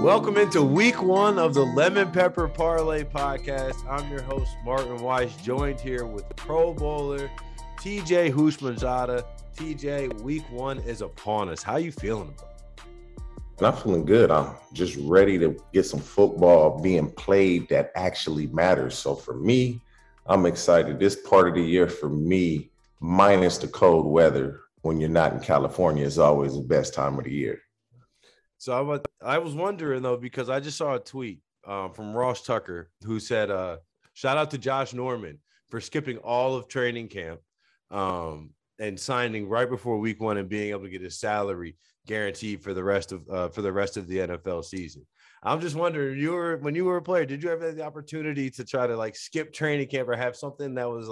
Welcome into week one of the Lemon Pepper Parlay podcast. I'm your host, Martin Weiss, joined here with the Pro Bowler, T.J. Houshmandzadeh. T.J., week one is upon us. How you feeling about it? I'm feeling good. I'm just ready to get some football being played that actually matters. So for me, I'm excited. This part of the year for me, minus the cold weather, when you're not in California, is always the best time of the year. So I was wondering, though, because I just saw a tweet from Ross Tucker who said, shout out to Josh Norman for skipping all of training camp and signing right before week one and being able to get his salary guaranteed for the rest of the NFL season. I'm just wondering, when you were a player, did you ever have the opportunity to try to like skip training camp or have something that was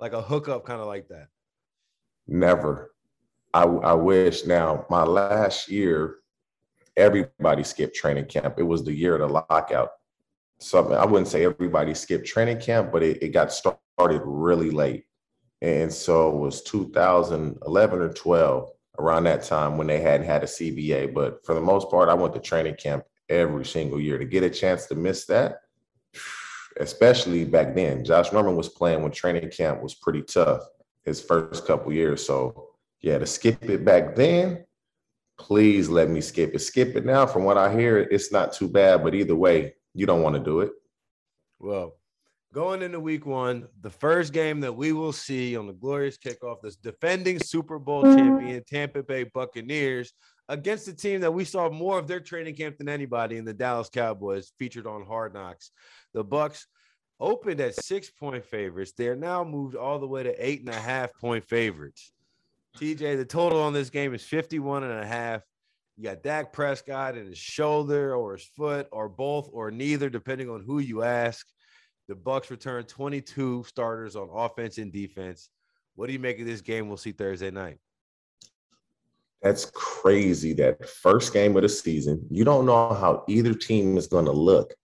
like a hookup kind of like that? Never. I wish. Now, my last year, everybody skipped training camp. It was the year of the lockout. So I wouldn't say everybody skipped training camp, but it got started really late. And so it was 2011 or 12 around that time when they hadn't had a CBA. But for the most part, I went to training camp every single year. To get a chance to miss that, especially back then, Josh Norman was playing when training camp was pretty tough his first couple years. So yeah, to skip it back then, please let me skip it. Skip it now. From what I hear, it's not too bad, but either way, you don't want to do it. Well, going into week one, the first game that we will see on the glorious kickoff, this defending Super Bowl champion Tampa Bay Buccaneers against the team that we saw more of their training camp than anybody in the Dallas Cowboys, featured on Hard Knocks. The Bucs opened at 6-point favorites. They are now moved all the way to 8.5-point favorites. TJ, the total on this game is 51.5. You got Dak Prescott in his shoulder or his foot or both or neither, depending on who you ask. The Bucs return 22 starters on offense and defense. What do you make of this game we'll see Thursday night? That's crazy. That first game of the season, you don't know how either team is going to look.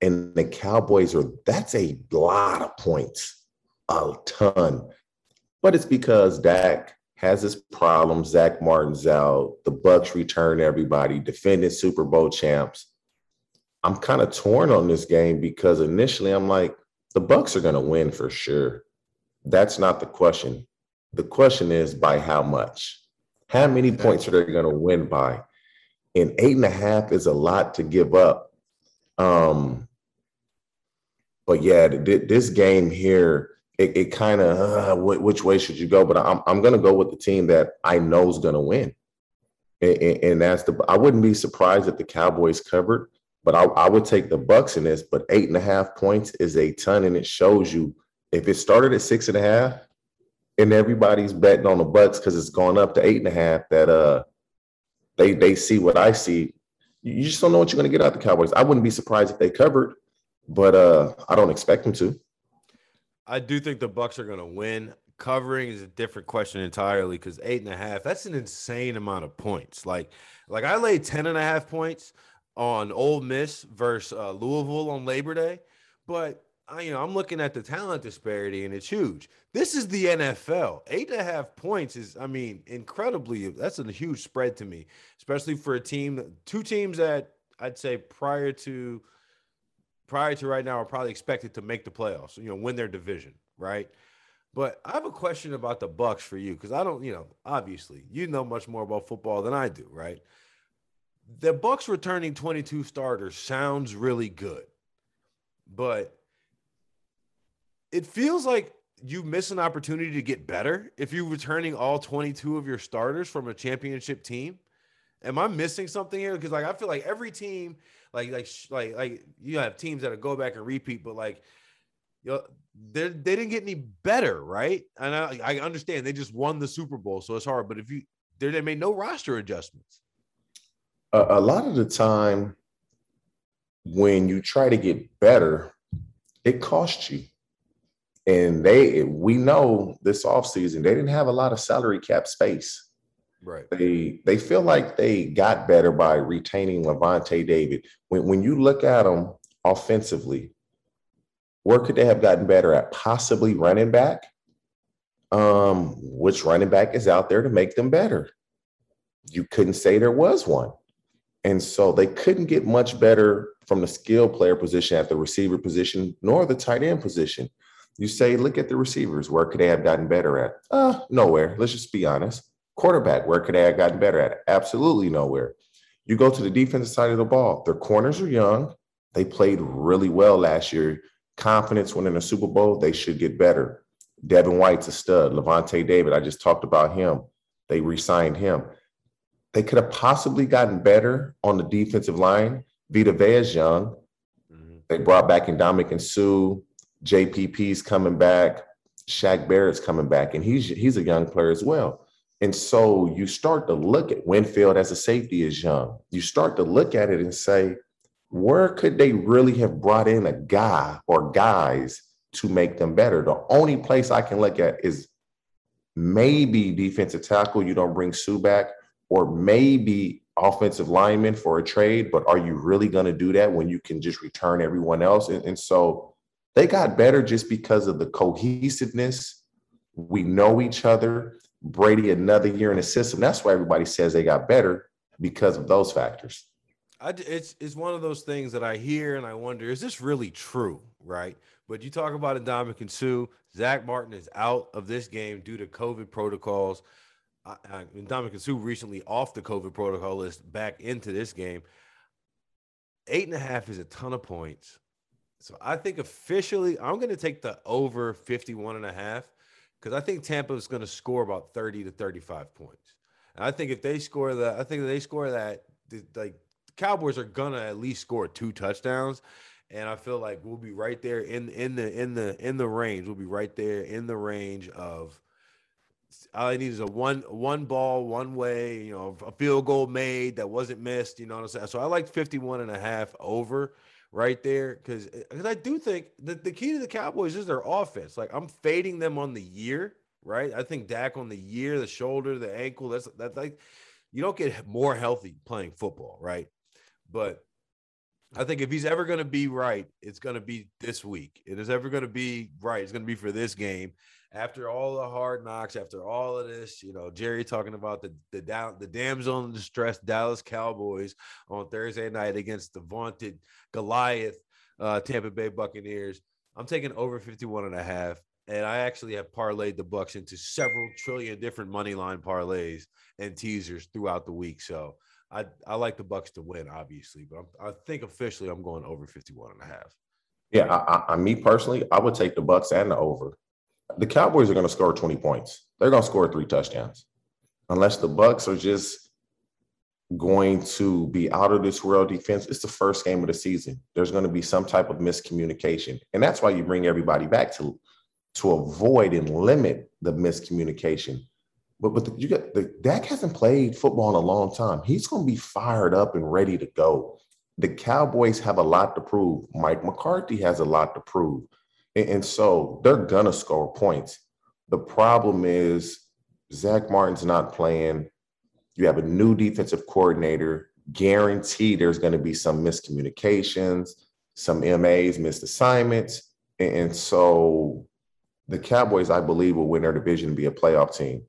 And the Cowboys are – that's a lot of points, a ton. But it's because Dak has his problems. Zach Martin's out. The Bucs return everybody, defending Super Bowl champs. I'm kind of torn on this game because initially I'm like, the Bucs are going to win for sure. That's not the question. The question is by how much? How many points are they going to win by? And 8.5 is a lot to give up. But yeah, this game here, it kind of, which way should you go? But I'm going to go with the team that I know is going to win. And that's the, I wouldn't be surprised if the Cowboys covered, but I would take the Bucs in this. But 8.5 points is a ton, and it shows you if it started at 6.5 and everybody's betting on the Bucs because it's gone up to 8.5, that they see what I see. You just don't know what you're going to get out of the Cowboys. I wouldn't be surprised if they covered, but I don't expect them to. I do think the Bucs are going to win. Covering is a different question entirely because 8.5, that's an insane amount of points. Like I laid 10.5 points on Ole Miss versus Louisville on Labor Day, but I'm looking at the talent disparity and it's huge. This is the NFL. 8.5 points is, incredibly. That's a huge spread to me, especially for a team, two teams that I'd say prior to right now are probably expected to make the playoffs, win their division, right? But I have a question about the Bucs for you because I don't, obviously, you know much more about football than I do, right? The Bucs returning 22 starters sounds really good, but it feels like you miss an opportunity to get better if you're returning all 22 of your starters from a championship team. Am I missing something here? Because I feel like every team, like you have teams that'll go back and repeat, but they didn't get any better, right? And I understand they just won the Super Bowl, so it's hard. But if they made no roster adjustments. A lot of the time, when you try to get better, it costs you. And we know this offseason, they didn't have a lot of salary cap space. Right. They feel like they got better by retaining Lavonte David. When you look at them offensively, where could they have gotten better at? Possibly running back? Which running back is out there to make them better? You couldn't say there was one. And so they couldn't get much better from the skill player position at the receiver position, nor the tight end position. You say, look at the receivers. Where could they have gotten better at? Nowhere. Let's just be honest. Quarterback, where could they have gotten better at? Absolutely nowhere. You go to the defensive side of the ball. Their corners are young. They played really well last year. Confidence winning the Super Bowl, they should get better. Devin White's a stud. Lavonte David, I just talked about him. They re-signed him. They could have possibly gotten better on the defensive line. Vita Vea's young. Mm-hmm. They brought back Ndamukong Suh. JPP's coming back. Shaq Barrett's coming back. And he's a young player as well. And so you start to look at Winfield as a safety is young. You start to look at it and say, where could they really have brought in a guy or guys to make them better? The only place I can look at is maybe defensive tackle. You don't bring Sue back. Or maybe offensive lineman for a trade, but are you really going to do that when you can just return everyone else? And so they got better just because of the cohesiveness. We know each other. Brady, another year in the system. That's why everybody says they got better, because of those factors. It's one of those things that I hear and I wonder, is this really true, right? But you talk about Ndamukong Suh. Zach Martin is out of this game due to COVID protocols. Ndamukong Suh recently off the COVID protocol list back into this game. 8.5 is a ton of points. So I think officially I'm going to take the over 51.5, because I think Tampa is going to score about 30 to 35 points. And I think if they score that, like the Cowboys are going to at least score 2 touchdowns. And I feel like we'll be right there in the range. We'll be right there in the range of, all I need is a one ball, one way, you know, a field goal made that wasn't missed, you know what I'm saying? So I like 51.5 over right there, because I do think that the key to the Cowboys is their offense. Like, I'm fading them on the year, right? I think Dak on the year, the shoulder, the ankle, that's like, you don't get more healthy playing football, right? But I think if he's ever going to be right, it's going to be this week. It is ever going to be right, it's going to be for this game. After all the hard knocks, after all of this, you know, Jerry talking about the damsel in distress Dallas Cowboys on Thursday night against the vaunted Goliath Tampa Bay Buccaneers. I'm taking over 51.5, and I actually have parlayed the Bucs into several trillion different money line parlays and teasers throughout the week. So I like the Bucs to win, obviously, but I think officially I'm going over 51.5. Yeah, me personally, I would take the Bucs and the over. The Cowboys are going to score 20 points. They're going to score 3 touchdowns, unless the Bucs are just going to be out of this world defense. It's the first game of the season. There's going to be some type of miscommunication, and that's why you bring everybody back to avoid and limit the miscommunication. But you got Dak hasn't played football in a long time. He's going to be fired up and ready to go. The Cowboys have a lot to prove. Mike McCarthy has a lot to prove. And so they're going to score points. The problem is Zach Martin's not playing. You have a new defensive coordinator. Guaranteed there's going to be some miscommunications, some MAs, missed assignments. And so the Cowboys, I believe, will win their division and be a playoff team.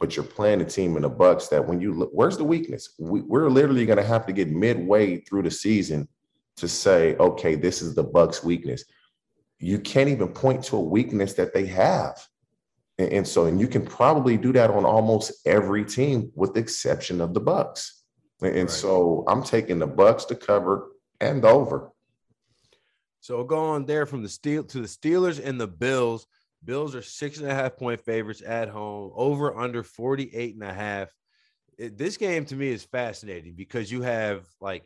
But you're playing a team in the Bucs that when you look, where's the weakness? We're literally going to have to get midway through the season to say, okay, this is the Bucs' weakness. You can't even point to a weakness that they have. And you can probably do that on almost every team with the exception of the Bucs. And so I'm taking the Bucs to cover and over. So going there from the Steelers and the Bills. Bills are 6.5 point favorites at home, over under 48.5. This game to me is fascinating because you have, like,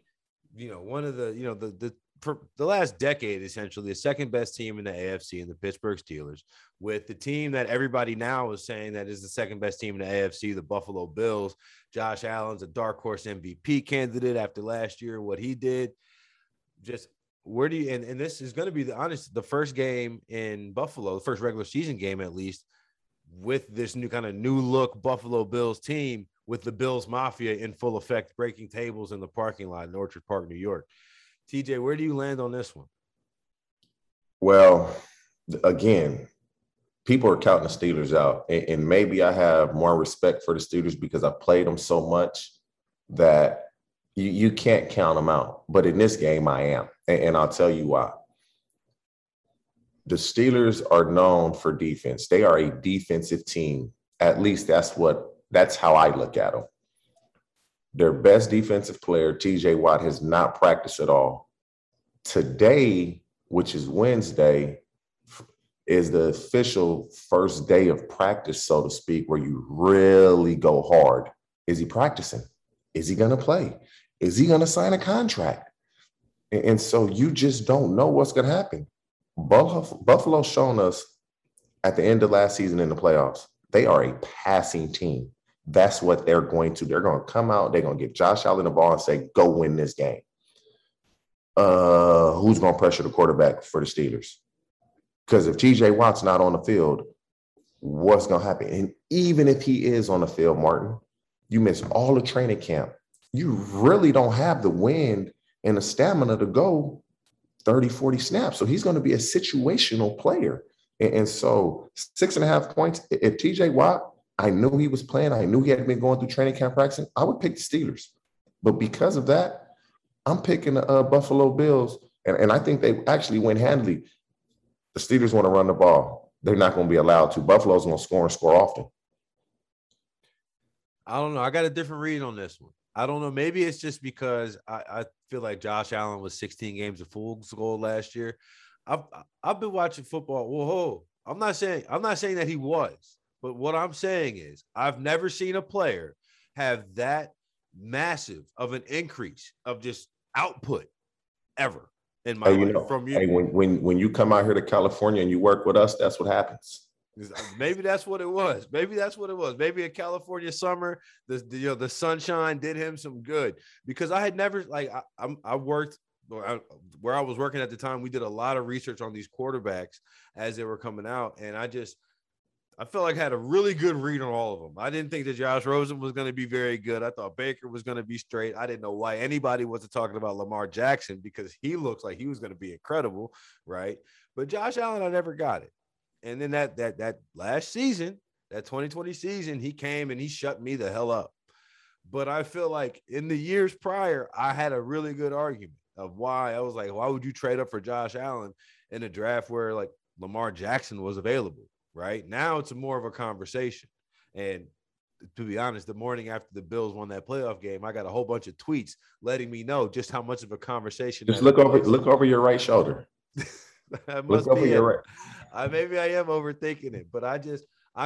you know, one of the, you know, for the last decade, essentially, the second best team in the AFC in the Pittsburgh Steelers, with the team that everybody now is saying that is the second best team in the AFC, the Buffalo Bills. Josh Allen's a dark horse MVP candidate after last year, what he did. Just where do you, and this is going to be the first game in Buffalo, the first regular season game, at least, with this new look Buffalo Bills team with the Bills Mafia in full effect, breaking tables in the parking lot in Orchard Park, New York. TJ, where do you land on this one? Well, again, people are counting the Steelers out, and maybe I have more respect for the Steelers because I played them so much that You can't count them out. But in this game, I am. And I'll tell you why. The Steelers are known for defense. They are a defensive team. At least that's how I look at them. Their best defensive player, T.J. Watt, has not practiced at all. Today, which is Wednesday, is the official first day of practice, so to speak, where you really go hard. Is he practicing? Is he going to play? Is he going to sign a contract? And so you just don't know what's going to happen. Buffalo shown us at the end of last season in the playoffs, they are a passing team. That's what they're going to. They're going to come out. They're going to give Josh Allen the ball and say, go win this game. Who's going to pressure the quarterback for the Steelers? Because if T.J. Watt's not on the field, what's going to happen? And even if he is on the field, Martin, you miss all the training camp. You really don't have the wind and the stamina to go 30, 40 snaps. So he's going to be a situational player. And so 6.5 points, if T.J. Watt, I knew he was playing. I knew he had been going through training camp practicing. I would pick the Steelers. But because of that, I'm picking the Buffalo Bills. And I think they actually win handily. The Steelers want to run the ball. They're not going to be allowed to. Buffalo's going to score and score often. I don't know. I got a different read on this one. I don't know. Maybe it's just because I feel like Josh Allen was 16 games of fool's goal last year. I've been watching football. Whoa, I'm not saying that he was. But what I'm saying is I've never seen a player have that massive of an increase of just output ever in my life. From you. Hey, when you come out here to California and you work with us, that's what happens. Maybe that's what it was. Maybe that's what it was. Maybe a California summer, the sunshine did him some good, because I had never, like, where I was working at the time, we did a lot of research on these quarterbacks as they were coming out. And I felt like I had a really good read on all of them. I didn't think that Josh Rosen was going to be very good. I thought Baker was going to be straight. I didn't know why anybody wasn't talking about Lamar Jackson, because he looks like he was going to be incredible, right? But Josh Allen, I never got it. And then that last season, that 2020 season, he came and he shut me the hell up. But I feel like in the years prior, I had a really good argument of why. I was like, why would you trade up for Josh Allen in a draft where, like, Lamar Jackson was available? Right now, it's more of a conversation. And to be honest, the morning after the Bills won that playoff game, I got a whole bunch of tweets letting me know just how much of a conversation. Just look over your right shoulder. Maybe I am overthinking it, but I'm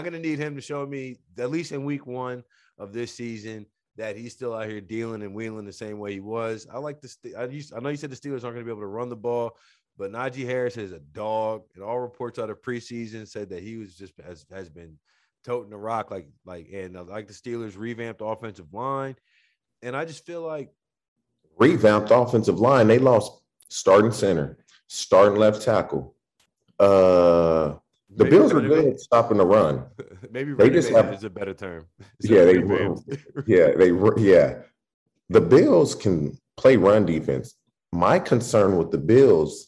going to need him to show me, at least in week one of this season, that he's still out here dealing and wheeling the same way he was. I know you said the Steelers aren't going to be able to run the ball, but Najee Harris is a dog, and all reports out of preseason said that he was just has been toting the rock like the Steelers revamped offensive line. And I just feel like revamped offensive line, they lost starting center, starting left tackle. The Bills are good at stopping the run. Maybe they just is a better term. The Bills can play run defense. My concern with the Bills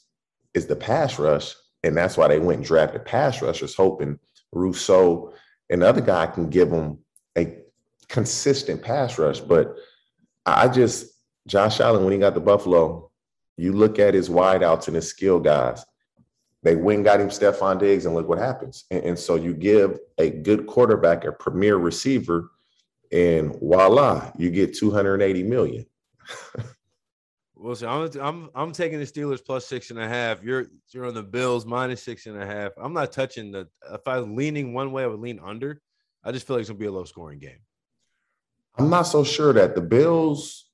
is the pass rush, and that's why they went and drafted pass rushers, hoping Rousseau and the other guy can give them a consistent pass rush. But Josh Allen, when he got to Buffalo, you look at his wideouts and his skill guys. They went and got him Stephon Diggs, and look what happens. And so you give a good quarterback a premier receiver, and voila, you get $280 million. Well, so I'm taking the Steelers plus 6.5. You're on the Bills minus 6.5. I'm not touching the. If I was leaning one way, I would lean under. I just feel like it's gonna be a low scoring game. I'm not so sure that the Bills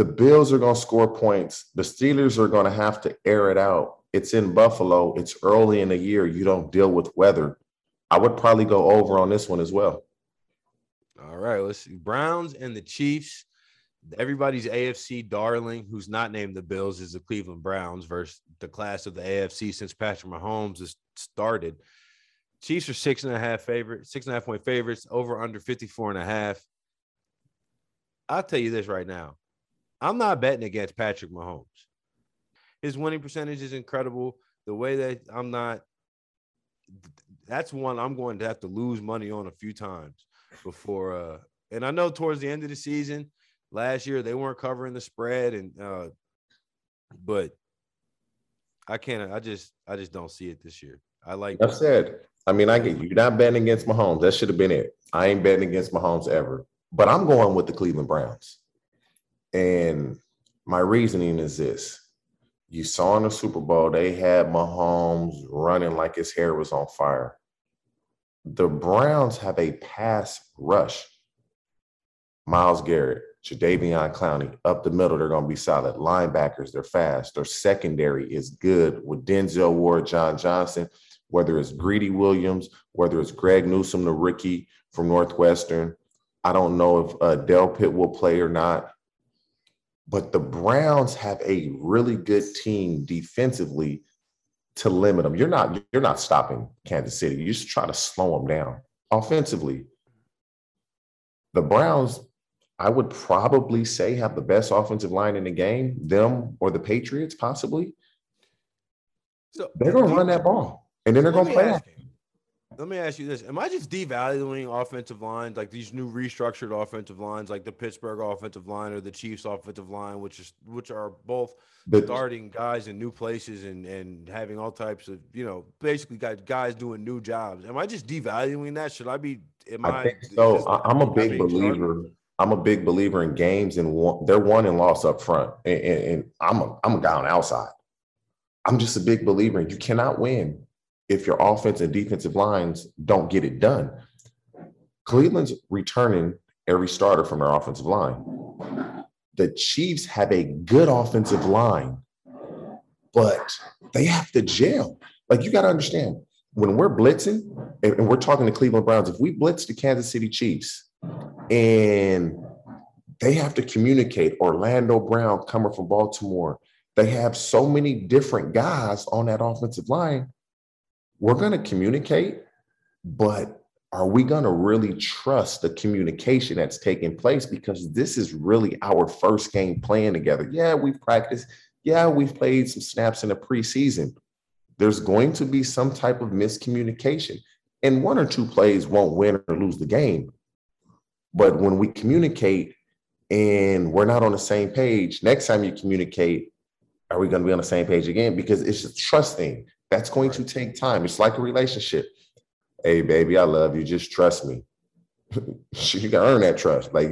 are gonna score points. The Steelers are gonna have to air it out. It's in Buffalo. It's early in the year. You don't deal with weather. I would probably go over on this one as well. All right, let's see. Browns and the Chiefs. Everybody's AFC darling who's not named the Bills is the Cleveland Browns versus the class of the AFC since Patrick Mahomes has started. Chiefs are 6.5 point favorites, over under 54.5. I'll tell you this right now. I'm not betting against Patrick Mahomes. His winning percentage is incredible. The way that that's one I'm going to have to lose money on a few times before. And I know towards the end of the season, Last year they weren't covering the spread, and but I just don't see it this year. I like that. I've said, I mean, I get you not betting against Mahomes. That should have been it. I ain't betting against Mahomes ever. But I'm going with the Cleveland Browns. And my reasoning is this. You saw in the Super Bowl, they had Mahomes running like his hair was on fire. The Browns have a pass rush. Myles Garrett, Jadeveon Clowney, up the middle, they're going to be solid. Linebackers, they're fast. Their secondary is good with Denzel Ward, John Johnson, whether it's Greedy Williams, whether it's Greg Newsome, the rookie from Northwestern. I don't know if Del Pitt will play or not. But the Browns have a really good team defensively to limit them. You're not stopping Kansas City. You just try to slow them down. Offensively, the Browns, I would probably say, have the best offensive line in the game, them or the Patriots possibly. So they're going to run that ball, and then they're going to play that. Let me ask you this. Am I just devaluing offensive lines, like these new restructured offensive lines, like the Pittsburgh offensive line or the Chiefs offensive line, which are both starting guys in new places and having all types of, you know, basically got guys doing new jobs. Am I just devaluing that? Should I be? I think so. I'm a big believer in games and they're won and lost up front. And I'm a guy on the outside. I'm just a big believer in you cannot win if your offense and defensive lines don't get it done. Cleveland's returning every starter from their offensive line. The Chiefs have a good offensive line, but they have to gel. Like, you got to understand, when we're blitzing, and we're talking to Cleveland Browns, if we blitz the Kansas City Chiefs and they have to communicate, Orlando Brown coming from Baltimore, they have so many different guys on that offensive line. We're going to communicate, but are we going to really trust the communication that's taking place? Because this is really our first game playing together. Yeah, we've practiced. Yeah, we've played some snaps in the preseason. There's going to be some type of miscommunication, and one or two plays won't win or lose the game. But when we communicate and we're not on the same page, next time you communicate, are we going to be on the same page again? Because it's a trust thing. That's going to take time. It's like a relationship. Hey, baby, I love you. Just trust me. You got to earn that trust. Like,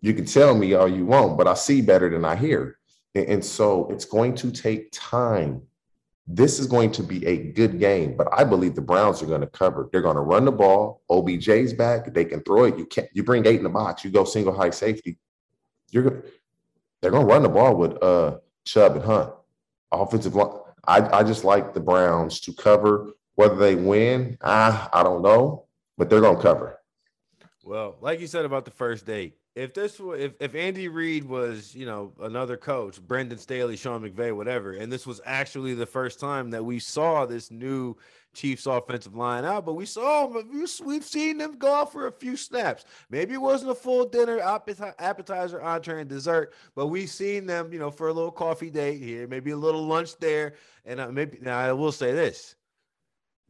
you can tell me all you want, but I see better than I hear. And so it's going to take time. This is going to be a good game, but I believe the Browns are going to cover. They're going to run the ball. OBJ's back. They can throw it. You bring 8 in the box. You go single high safety. They're going to run the ball with Chubb and Hunt. Offensive line. I just like the Browns to cover. Whether they win, I don't know, but they're gonna cover. Well, like you said about the first date, if Andy Reid was, you know, another coach, Brendan Staley, Sean McVay, whatever, and this was actually the first time that we saw this new Chiefs offensive line out, but we've seen them go out for a few snaps. Maybe it wasn't a full dinner, appetizer, entree, and dessert, but we've seen them, you know, for a little coffee date here, maybe a little lunch there, and maybe. Now I will say this: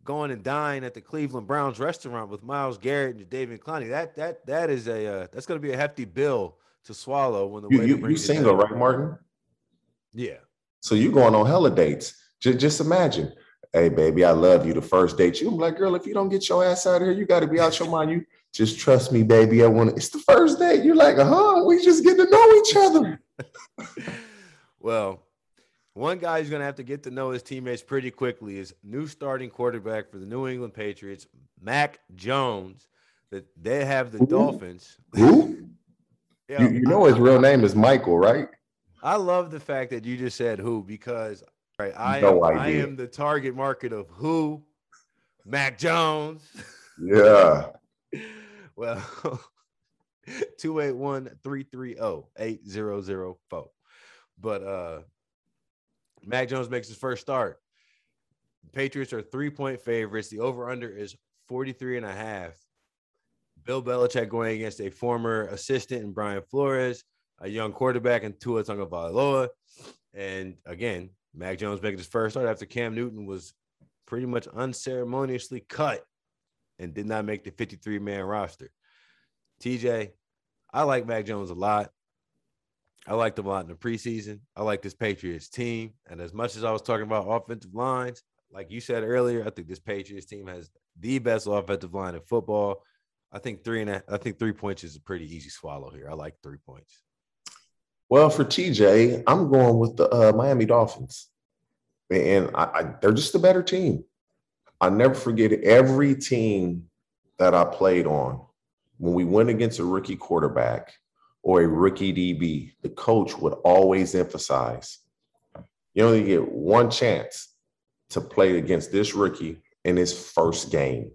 going and dine at the Cleveland Browns restaurant with Myles Garrett and David Clowney, that is that's going to be a hefty bill to swallow. When the you single, right, Martin? Yeah. So you going on hella dates? Just imagine. Hey, baby, I love you. The first date, you're like, girl, if you don't get your ass out of here, you got to be out your mind. You just trust me, baby. It's the first date. You're like, we just get to know each other. Well, one guy who's going to have to get to know his teammates pretty quickly is new starting quarterback for the New England Patriots, Mac Jones. That they have the Dolphins. Who? Yeah, you know his real name is Michael, right? I love the fact that you just said who, because – right, I am the target market of who? Mac Jones. Yeah. Well, 281-330-8004. But Mac Jones makes his first start. The Patriots are 3-point favorites. The over-under is 43.5. Bill Belichick going against a former assistant in Brian Flores, a young quarterback in Tua Tagovailoa, and again, Mac Jones making his first start after Cam Newton was pretty much unceremoniously cut and did not make the 53-man roster. TJ, I like Mac Jones a lot. I liked him a lot in the preseason. I like this Patriots team. And as much as I was talking about offensive lines, like you said earlier, I think this Patriots team has the best offensive line in football. I think 3 points is a pretty easy swallow here. I like 3 points. Well, for TJ, I'm going with the Miami Dolphins. And they're just a better team. I never forget every team that I played on. When we went against a rookie quarterback or a rookie DB, the coach would always emphasize, you only get one chance to play against this rookie in his first game.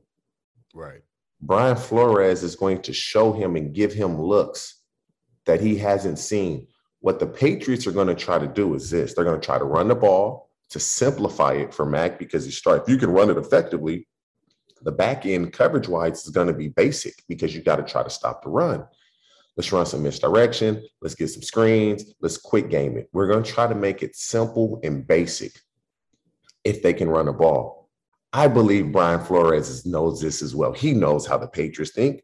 Right. Brian Flores is going to show him and give him looks that he hasn't seen. What the Patriots are going to try to do is this. They're going to try to run the ball to simplify it for Mac because if you can run it effectively, the back end coverage-wise is going to be basic because you got to try to stop the run. Let's run some misdirection. Let's get some screens. Let's quick game it. We're going to try to make it simple and basic if they can run a ball. I believe Brian Flores knows this as well. He knows how the Patriots think.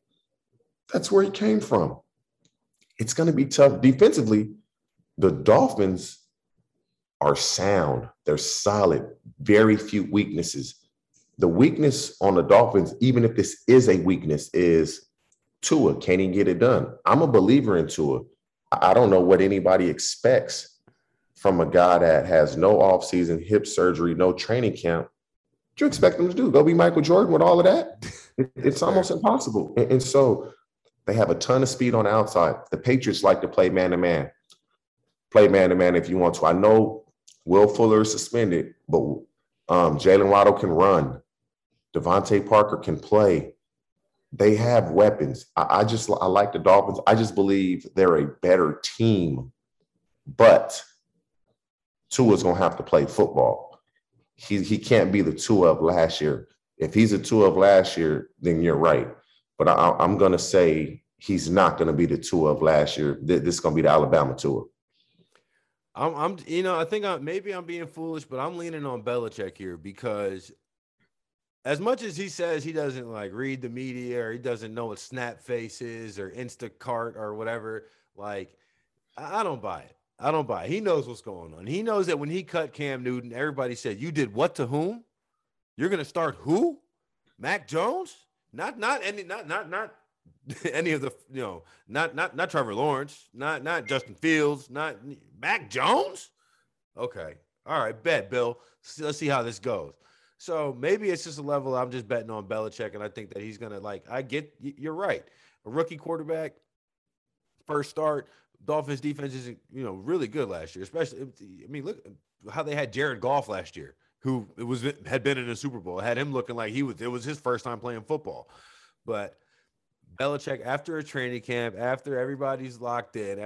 That's where he came from. It's going to be tough. Defensively, the Dolphins are sound. They're solid. Very few weaknesses. The weakness on the Dolphins, even if this is a weakness, is Tua. Can he get it done? I'm a believer in Tua. I don't know what anybody expects from a guy that has no offseason, hip surgery, no training camp. What do you expect him to do? Go be Michael Jordan with all of that? It's almost impossible. And so they have a ton of speed on the outside. The Patriots like to play man-to-man. Play man-to-man if you want to. I know Will Fuller is suspended, but Jalen Waddle can run. Devontae Parker can play. They have weapons. I like the Dolphins. I just believe they're a better team. But Tua's going to have to play football. He can't be the Tua of last year. If he's a Tua of last year, then you're right. But I'm going to say he's not going to be the Tua of last year. This is going to be the Alabama Tua. I think maybe I'm being foolish, but I'm leaning on Belichick here because as much as he says he doesn't like read the media or he doesn't know what Snapface is or Instacart or whatever, like I don't buy it. I don't buy it. He knows what's going on. He knows that when he cut Cam Newton, everybody said, "You did what to whom? You're going to start who? Mac Jones? Not Trevor Lawrence, not Justin Fields, not Mac Jones." Okay. All right. Bet, Bill. Let's see how this goes. So maybe it's just a level I'm just betting on Belichick. And I think that he's going to you're right. A rookie quarterback, first start. Dolphins defense is, really good last year, especially. I mean, look how they had Jared Goff last year, who had been in the Super Bowl, had him looking like it was his first time playing football. But Belichick, after a training camp, after everybody's locked in,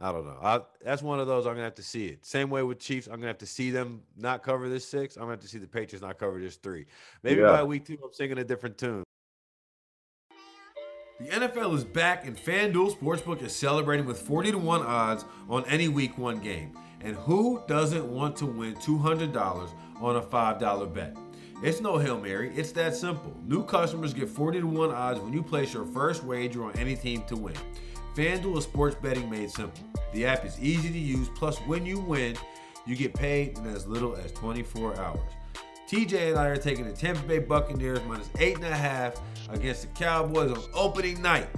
I don't know. That's one of those I'm going to have to see it. Same way with Chiefs, I'm going to have to see them not cover this 6. I'm going to have to see the Patriots not cover this 3. Maybe by week 2, I'm singing a different tune. The NFL is back, and FanDuel Sportsbook is celebrating with 40-1 odds on any week 1 game. And who doesn't want to win $200 on a $5 bet? It's no Hail Mary, it's that simple. New customers get 40-1 odds when you place your first wager on any team to win. FanDuel is sports betting made simple. The app is easy to use, plus when you win, you get paid in as little as 24 hours. TJ and I are taking the Tampa Bay Buccaneers minus 8.5 against the Cowboys on opening night.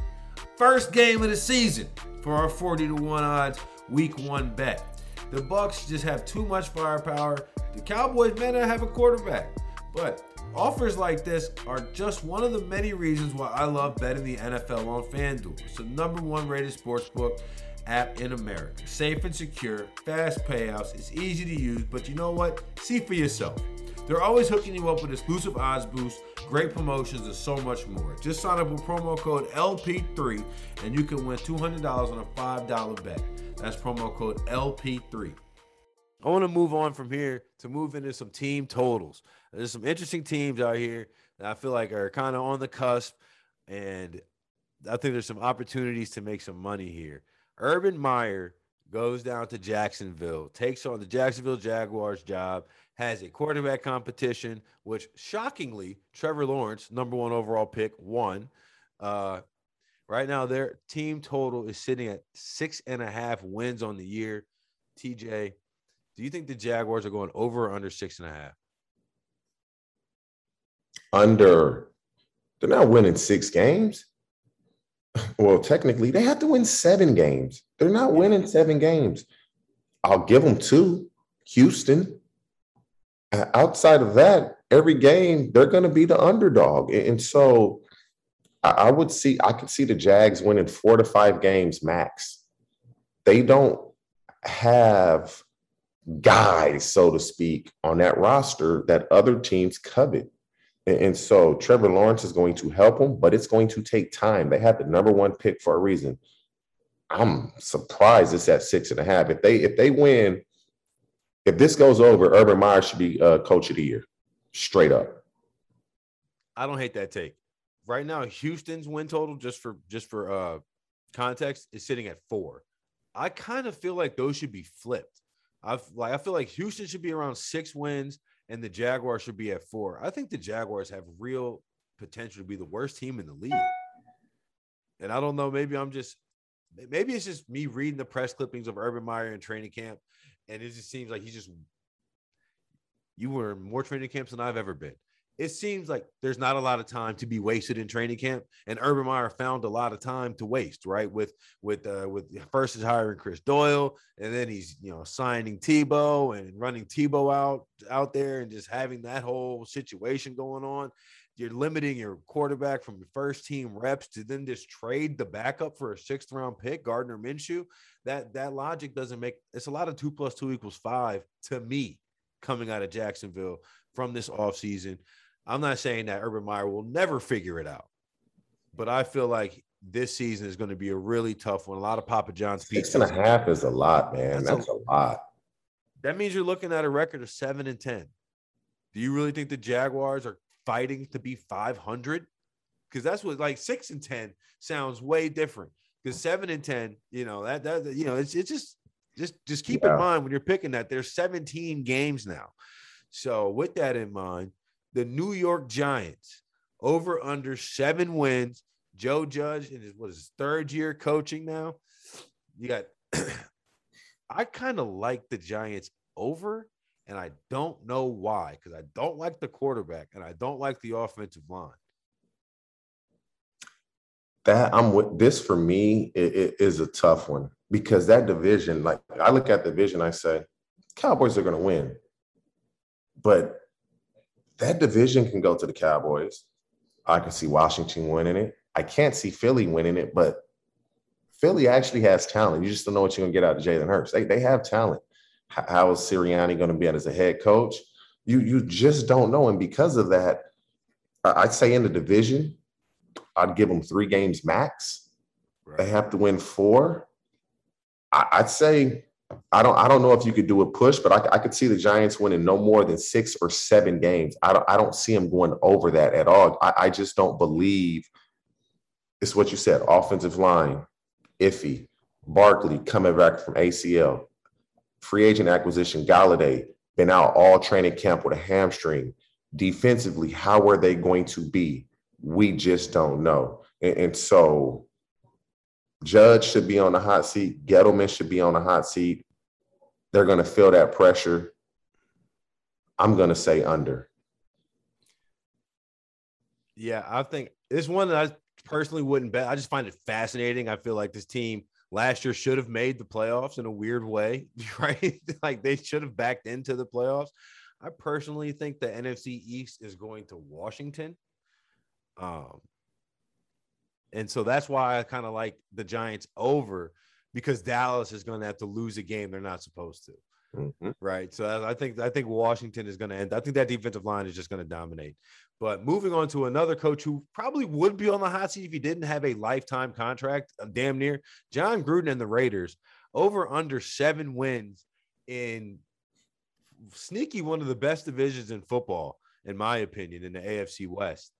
First game of the season for our 40-1 odds week 1 bet. The Bucs just have too much firepower. The Cowboys may not have a quarterback. But offers like this are just one of the many reasons why I love betting the NFL on FanDuel. It's the #1 rated sportsbook app in America. Safe and secure, fast payouts, it's easy to use, but you know what? See for yourself. They're always hooking you up with exclusive odds boosts, great promotions, and so much more. Just sign up with promo code LP3 and you can win $200 on a $5 bet. That's promo code LP3. I want to move on from here to move into some team totals. There's some interesting teams out here that I feel like are kind of on the cusp, and I think there's some opportunities to make some money here. Urban Meyer goes down to Jacksonville, takes on the Jacksonville Jaguars job, has a quarterback competition, which shockingly, Trevor Lawrence, #1 overall pick, won. Right now, their team total is sitting at 6.5 wins on the year. TJ, do you think the Jaguars are going over or under 6.5? Under. They're not winning 6 games. Well, technically, they have to win 7 games. They're not winning 7 games. I'll give them 2. Houston. Outside of that, every game, they're going to be the underdog. And so I could see the Jags winning 4 to 5 games max. They don't have guys, so to speak, on that roster that other teams covet. And so Trevor Lawrence is going to help them, but it's going to take time. They have the number 1 pick for a reason. I'm surprised it's at 6.5. If they win, if this goes over, Urban Meyer should be coach of the year, straight up. I don't hate that take. Right now, Houston's win total, just for context, is sitting at 4. I kind of feel like those should be flipped. I feel like Houston should be around 6 wins, and the Jaguars should be at 4. I think the Jaguars have real potential to be the worst team in the league. And I don't know, maybe it's just me reading the press clippings of Urban Meyer in training camp, and it just seems like you were in more training camps than I've ever been. It seems like there's not a lot of time to be wasted in training camp, and Urban Meyer found a lot of time to waste, right? With first is hiring Chris Doyle, and then he's signing Tebow and running Tebow out there, and just having that whole situation going on. You're limiting your quarterback from your first team reps to then just trade the backup for a 6th round pick, Gardner Minshew. That logic doesn't make. It's a lot of 2 + 2 = 5 to me coming out of Jacksonville from this offseason. I'm not saying that Urban Meyer will never figure it out, but I feel like this season is going to be a really tough one. A lot of Papa John's pieces. 6.5 is a lot, man. That's a lot. That means you're looking at a record of 7-10. Do you really think the Jaguars are fighting to be 500? Because that's what, like, 6-10 sounds way different. Because 7-10, it's just keep in mind when you're picking that there's 17 games now. So with that in mind, the New York Giants, over under 7 wins. Joe Judge in his 3rd year coaching now. I kind of like the Giants over, and I don't know why, because I don't like the quarterback and I don't like the offensive line. For me, it is a tough one, because that division, like, I look at the division, I say, Cowboys are going to win. But that division can go to the Cowboys. I can see Washington winning it. I can't see Philly winning it, but Philly actually has talent. You just don't know what you're going to get out of Jalen Hurts. They have talent. How is Sirianni going to be as a head coach? You just don't know. And because of that, I'd say in the division, I'd give them 3 games max. Right. They have to win 4. I'd say I don't know if you could do a push, but I could see the Giants winning no more than 6 or 7 games. I don't see them going over that at all. I just don't believe it's what you said. Offensive line, iffy. Barkley coming back from ACL. Free agent acquisition, Galladay, been out all training camp with a hamstring. Defensively, how are they going to be? We just don't know. And so Judge should be on the hot seat. Gettleman should be on the hot seat. They're going to feel that pressure. I'm going to say under. Yeah, I think it's one that I personally wouldn't bet. I just find it fascinating. I feel like this team last year should have made the playoffs in a weird way, right? Like, they should have backed into the playoffs. I personally think the NFC East is going to Washington. And so that's why I kind of like the Giants over, because Dallas is going to have to lose a game they're not supposed to, right? So I think Washington is going to end. I think that defensive line is just going to dominate. But moving on to another coach who probably would be on the hot seat if he didn't have a lifetime contract, damn near, Jon Gruden and the Raiders, over under 7 wins in sneaky one of the best divisions in football, in my opinion, in the AFC West.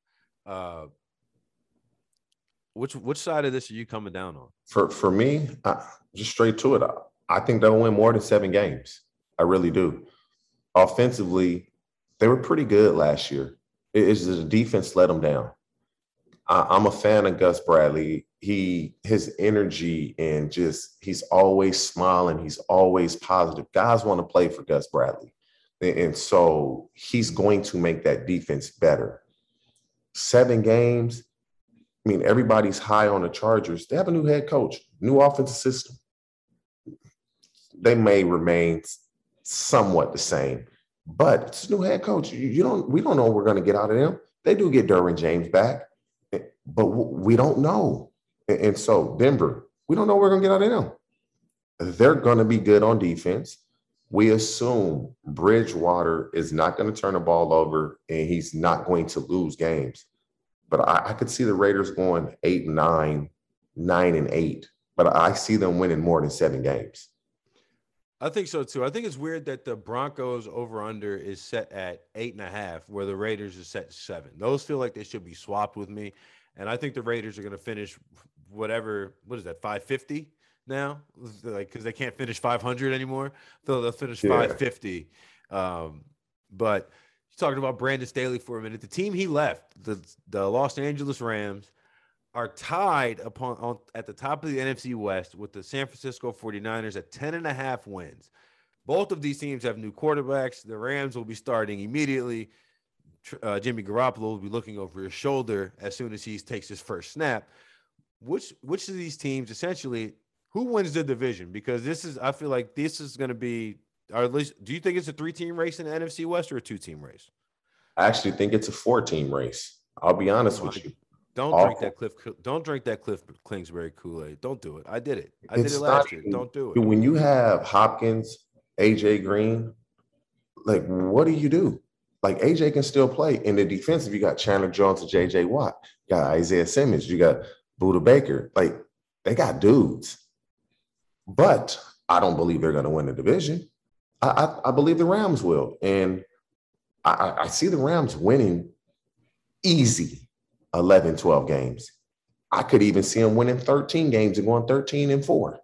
Which side of this are you coming down on? For me, just straight to it, I think they'll win more than 7 games. I really do. Offensively, they were pretty good last year. It's just the defense let them down. I'm a fan of Gus Bradley. his energy and just he's always smiling. He's always positive. Guys want to play for Gus Bradley. And so he's going to make that defense better. 7 games. I mean, everybody's high on the Chargers. They have a new head coach, new offensive system. They may remain somewhat the same, but it's a new head coach. We don't know what we're going to get out of them. They do get Derwin James back, but we don't know. And so Denver, we don't know what we're going to get out of them. They're going to be good on defense. We assume Bridgewater is not going to turn the ball over and he's not going to lose games. But I could see the Raiders going 8-9, 9-8. But I see them winning more than 7 games. I think so, too. I think it's weird that the Broncos over-under is set at 8.5, where the Raiders is set 7. Those feel like they should be swapped with me. And I think the Raiders are going to finish whatever, what is that, 550 now? Like, because they can't finish 500 anymore. So they'll finish 550. But talking about Brandon Staley for a minute, the team he left, the Los Angeles Rams, are tied at the top of the NFC West with the San Francisco 49ers at 10.5 wins. Both of these teams have new quarterbacks. The Rams will be starting immediately. Jimmy Garoppolo will be looking over his shoulder as soon as he takes his first snap. Which of these teams, essentially, who wins the division? Because this is, I feel like this is going to be, or at least, do you think it's a 3-team race in the NFC West or a 2-team race? I actually think it's a 4-team race. I'll be honest with you. Don't drink that Cliff Kingsbury Kool-Aid. Don't do it. I did it. I did it last year. Don't do it. When you have Hopkins, AJ Green, like, what do you do? Like, AJ can still play. In the defensive, you got Chandler Jones and J.J. Watt. You got Isaiah Simmons. You got Buda Baker. Like, they got dudes. But I don't believe they're going to win the division. I believe the Rams will. And I see the Rams winning easy 11, 12 games. I could even see them winning 13 games and going 13-4.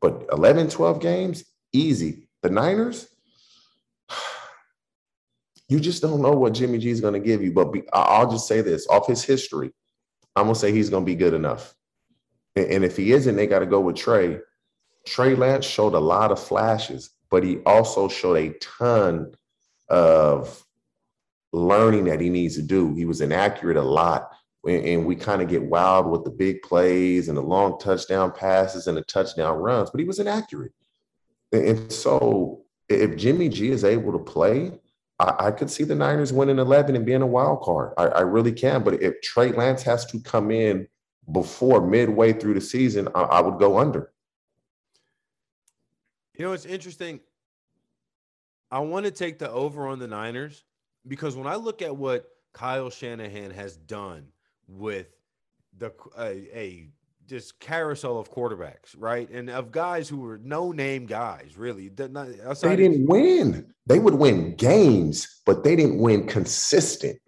But 11, 12 games, easy. The Niners, you just don't know what Jimmy G is going to give you. But I'll just say this. Off his history, I'm going to say he's going to be good enough. And if he isn't, they got to go with Trey. Trey Lance showed a lot of flashes, but he also showed a ton of learning that he needs to do. He was inaccurate a lot, and we kind of get wild with the big plays and the long touchdown passes and the touchdown runs, but he was inaccurate. And so if Jimmy G is able to play, I could see the Niners winning 11 and being a wild card. I really can, but if Trey Lance has to come in before midway through the season, I would go under. You know, it's interesting. I want to take the over on the Niners because when I look at what Kyle Shanahan has done with the just carousel of quarterbacks, right, and of guys who were no-name guys, really. They didn't win. They would win games, but they didn't win consistent.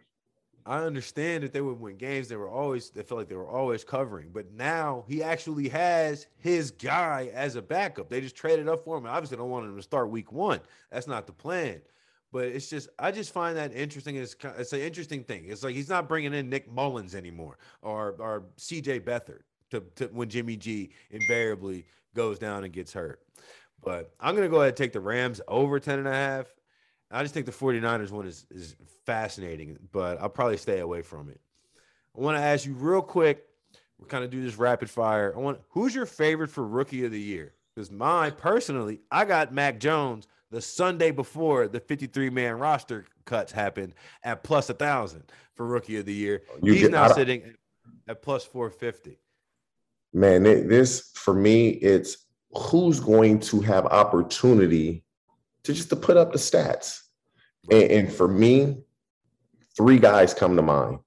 I understand that they would win games. They felt like they were always covering. But now he actually has his guy as a backup. They just traded up for him. And obviously, don't want him to start week 1. That's not the plan. But it's just, I just find that interesting. It's an interesting thing. It's like he's not bringing in Nick Mullins anymore or C.J. Beathard to when Jimmy G invariably goes down and gets hurt. But I'm going to go ahead and take the Rams over 10.5. I just think the 49ers one is fascinating, but I'll probably stay away from it. I want to ask you real quick. We'll kind of do this rapid fire. Who's your favorite for Rookie of the Year? Because mine, personally, I got Mac Jones the Sunday before the 53-man roster cuts happened at +1,000 for Rookie of the Year. He's now sitting at +450. Man, this, for me, it's who's going to have opportunity to put up the stats. And for me, 3 guys come to mind.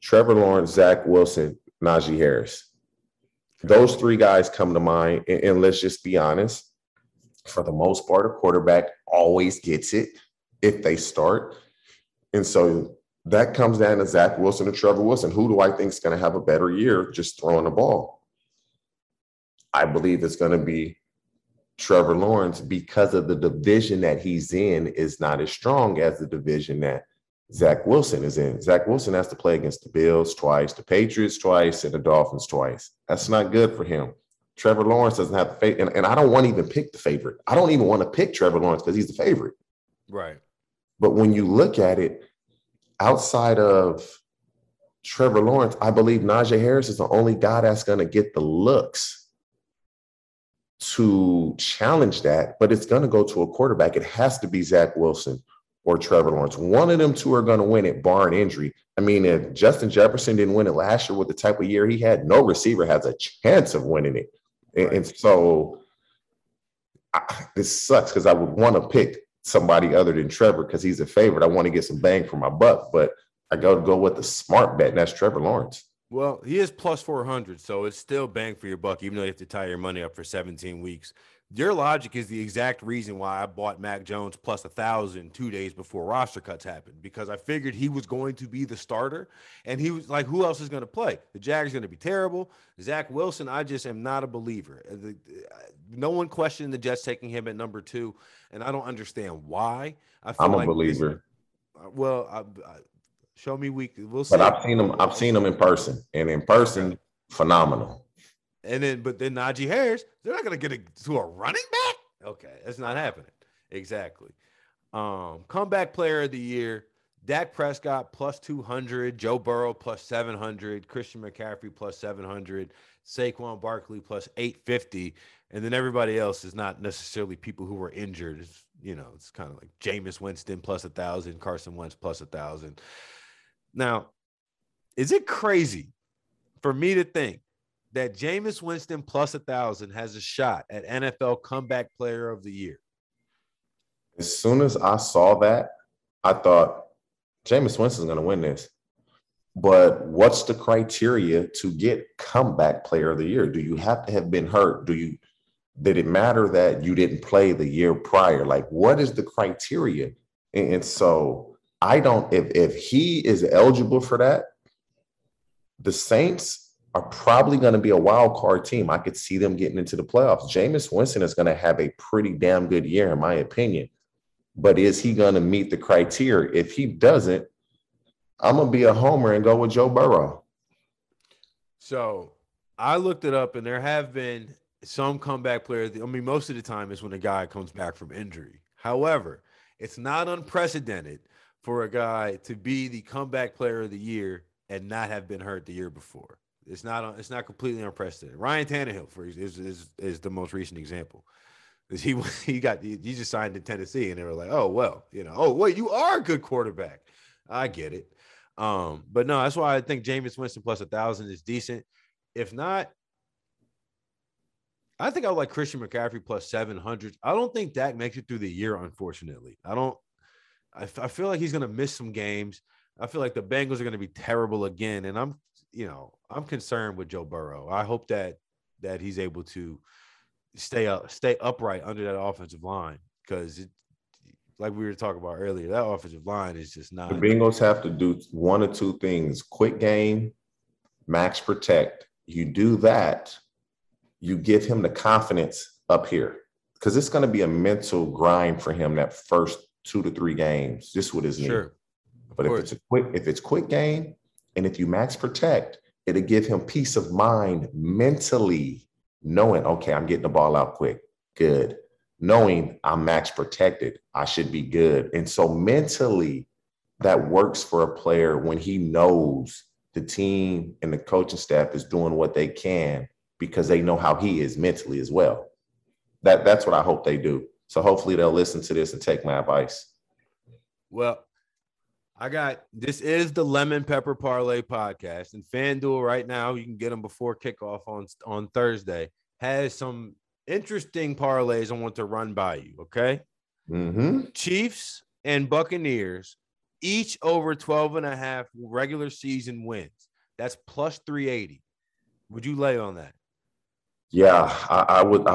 Trevor Lawrence, Zach Wilson, Najee Harris. Those 3 guys come to mind. And let's just be honest. For the most part, a quarterback always gets it if they start. And so that comes down to Zach Wilson and Trevor Wilson. Who do I think is going to have a better year just throwing the ball? I believe it's going to be Trevor Lawrence because of the division that he's in is not as strong as the division that Zach Wilson is in. Zach Wilson has to play against the Bills twice, the Patriots twice, and the Dolphins twice. That's not good for him. Trevor Lawrence doesn't have the favorite, and I don't want to even pick the favorite. I don't even want to pick Trevor Lawrence because he's the favorite. Right. But when you look at it, outside of Trevor Lawrence, I believe Najee Harris is the only guy that's going to get the looks to challenge that, but it's going to go to a quarterback. It has to be Zach Wilson or Trevor Lawrence. One of them two are going to win it, barring injury. I mean, if Justin Jefferson didn't win it last year with the type of year he had, no receiver has a chance of winning it. Right. And so this sucks because I would want to pick somebody other than Trevor because he's a favorite. I want to get some bang for my buck, but I got to go with the smart bet, and that's Trevor Lawrence. Well, he is plus 400, so it's still bang for your buck, even though you have to tie your money up for 17 weeks. Your logic is the exact reason why I bought Mac Jones plus 1,000 2 days before roster cuts happened, because I figured he was going to be the starter, and he was like, who else is going to play? The Jags are going to be terrible. Zach Wilson, I just am not a believer. No one questioned the Jets taking him at number two, and I don't understand why. I'm a believer. Show me week. We'll see. But I've seen him in person, and in person, phenomenal. And then, but then Najee Harris, they're not going to get to a running back. Okay, that's not happening. Exactly. Comeback player of the year, Dak Prescott plus 200, Joe Burrow plus 700, Christian McCaffrey plus 700, Saquon Barkley plus 850, and then everybody else is not necessarily people who were injured. It's, you know, it's kind of like Jameis Winston plus 1,000, Carson Wentz plus 1,000. Now, is it crazy for me to think that Jameis Winston plus 1,000 has a shot at NFL comeback player of the year? As soon as I saw that, I thought Jameis Winston's going to win this. But what's the criteria to get comeback player of the year? Do you have to have been hurt? Did it matter that you didn't play the year prior? Like, what is the criteria? And so I don't, if he is eligible for that, the Saints are probably going to be a wild card team. I could see them getting into the playoffs. Jameis Winston is going to have a pretty damn good year, in my opinion. But is he going to meet the criteria? If he doesn't, I'm going to be a homer and go with Joe Burrow. So I looked it up, and there have been some comeback players. I mean, most of the time is when a guy comes back from injury. However, it's not unprecedented for a guy to be the comeback player of the year and not have been hurt the year before. It's not completely unprecedented. Ryan Tannehill, for example, is the most recent example. He just signed to Tennessee, and they were like, you are a good quarterback. I get it. But no, that's why I think Jameis Winston plus 1,000 is decent. If not, I think I would like Christian McCaffrey plus 700. I don't think Dak makes it through the year, unfortunately. I feel like he's going to miss some games. I feel like the Bengals are going to be terrible again. And I'm concerned with Joe Burrow. I hope that he's able to stay upright under that offensive line, because like we were talking about earlier, that offensive line is just not. The Bengals have to do one or two things: quick game, max protect. You do that, you give him the confidence up here, because it's going to be a mental grind for him that first 2 to 3 games, just with his knee. Sure. But if it's quick game, and if you max protect, it'll give him peace of mind mentally, knowing, okay, I'm getting the ball out quick. Good. Knowing I'm max protected, I should be good. And so mentally, that works for a player when he knows the team and the coaching staff is doing what they can, because they know how he is mentally as well. That's what I hope they do. So hopefully they'll listen to this and take my advice. Well, this is the Lemon Pepper Parlay podcast, and FanDuel right now, you can get them before kickoff on Thursday, has some interesting parlays I want to run by you, okay? Mm-hmm. Chiefs and Buccaneers, each over 12.5 regular season wins. That's plus 380. Would you lay on that? Yeah, I would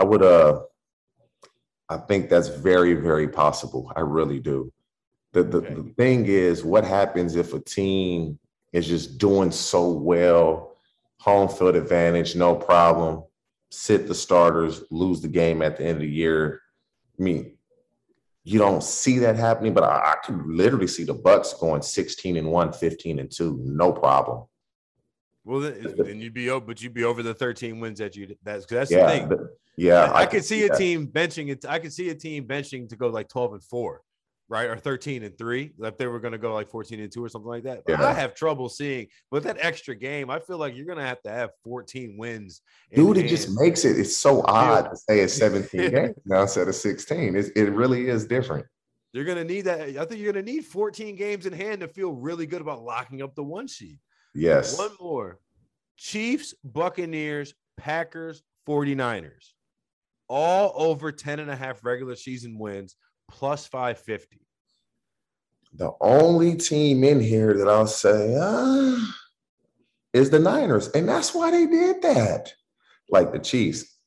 I think that's very, very possible. I really do. The thing is, what happens if a team is just doing so well, home field advantage, no problem, sit the starters, lose the game at the end of the year? I mean, You don't see that happening, but I could literally see the Bucks going 16-1, 15-2, no problem. Well, then you'd be over, but you'd be over the 13 wins that you. That's yeah, the thing. I could see a team benching it. I could see a team benching to go like 12-4, right, or 13-3. If they were going to go like 14-2 or something like that. Yeah. I have trouble seeing, but that extra game, I feel like you're going to have 14 wins. Dude, it just makes it. It's so odd to say it's 17 games now instead of 16. It really is different. You're going to need that. I think you're going to need 14 games in hand to feel really good about locking up the one sheet. Yes. One more. Chiefs, Buccaneers, Packers, 49ers. All over 10.5 regular season wins. +550. The only team in here that I'll say is the Niners, and that's why they did that. Like the Chiefs,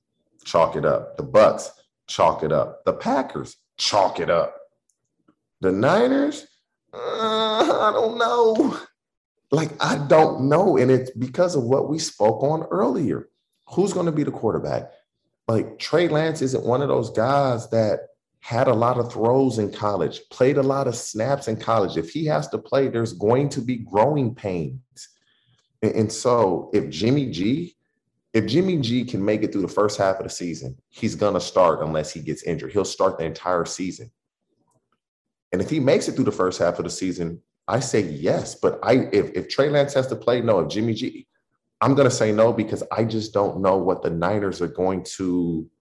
chalk it up. The Bucks, chalk it up. The Packers, chalk it up. The Niners, I don't know. Like, I don't know, and it's because of what we spoke on earlier. Who's going to be the quarterback? Like, Trey Lance isn't one of those guys that had a lot of throws in college, played a lot of snaps in college. If he has to play, there's going to be growing pains. And so if Jimmy G can make it through the first half of the season, he's going to start unless he gets injured. He'll start the entire season. And if he makes it through the first half of the season, I say yes. But if Trey Lance has to play, no. If Jimmy G, I'm going to say no, because I just don't know what the Niners are going to –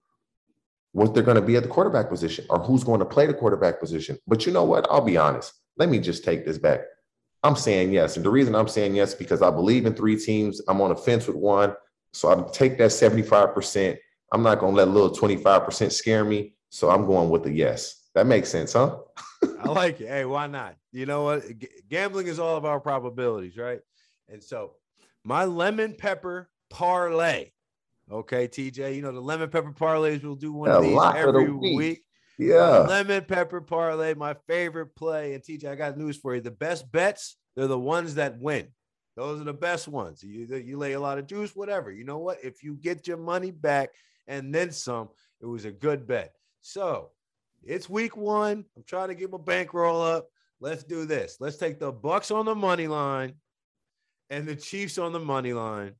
what they're going to be at the quarterback position or who's going to play the quarterback position. But you know what? I'll be honest. Let me just take this back. I'm saying yes. And the reason I'm saying yes, because I believe in three teams. I'm on a fence with one. So I'll take that 75%. I'm not going to let a little 25% scare me. So I'm going with a yes. That makes sense, huh? I like it. Hey, why not? You know what? Gambling is all about probabilities, right? And so my lemon pepper parlay. Okay, TJ, you know, the lemon pepper parlays, we'll do one of these every week. Yeah. Lemon pepper parlay, my favorite play. And TJ, I got news for you. The best bets, they're the ones that win. Those are the best ones. You lay a lot of juice, whatever. You know what? If you get your money back and then some, it was a good bet. So it's week 1. I'm trying to get my bankroll up. Let's do this. Let's take the Bucks on the money line and the Chiefs on the money line.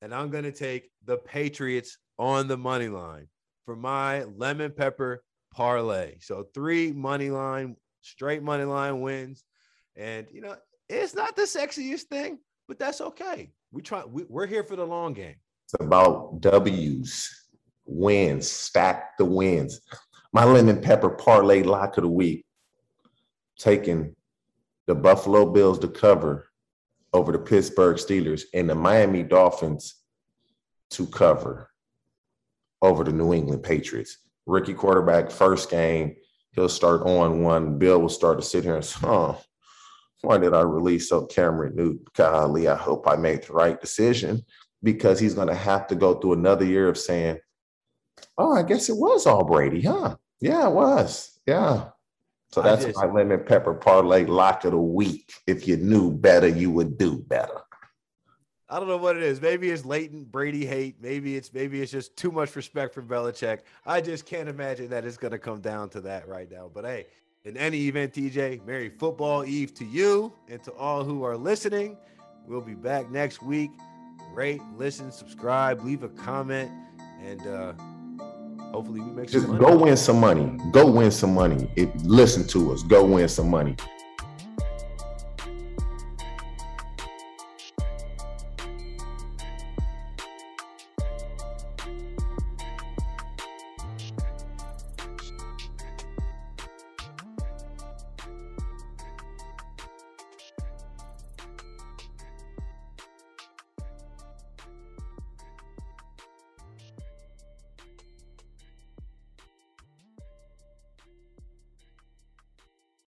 And I'm going to take the Patriots on the money line for my lemon pepper parlay. So 3 money line, straight money line wins. And, you know, it's not the sexiest thing, but that's okay. We're here for the long game. It's about W's, wins, stack the wins. My lemon pepper parlay lock of the week, taking the Buffalo Bills to cover over the Pittsburgh Steelers, and the Miami Dolphins to cover over the New England Patriots. Rookie quarterback, first game, he'll start 0-1. Bill will start to sit here and say, why did I release up Cameron Newton? Golly, I hope I made the right decision, because he's going to have to go through another year of saying, oh, I guess it was all Brady, huh? Yeah, it was. Yeah. So that's my lemon pepper parlay lock of the week. If you knew better, you would do better. I don't know what it is. Maybe it's latent Brady hate. Maybe it's just too much respect for Belichick. I just can't imagine that it's going to come down to that right now. But hey, in any event, TJ, Merry Football Eve to you and to all who are listening. We'll be back next week. Rate, listen, subscribe, leave a comment, and hopefully we make some money. Go win some money. Listen to us. Go win some money.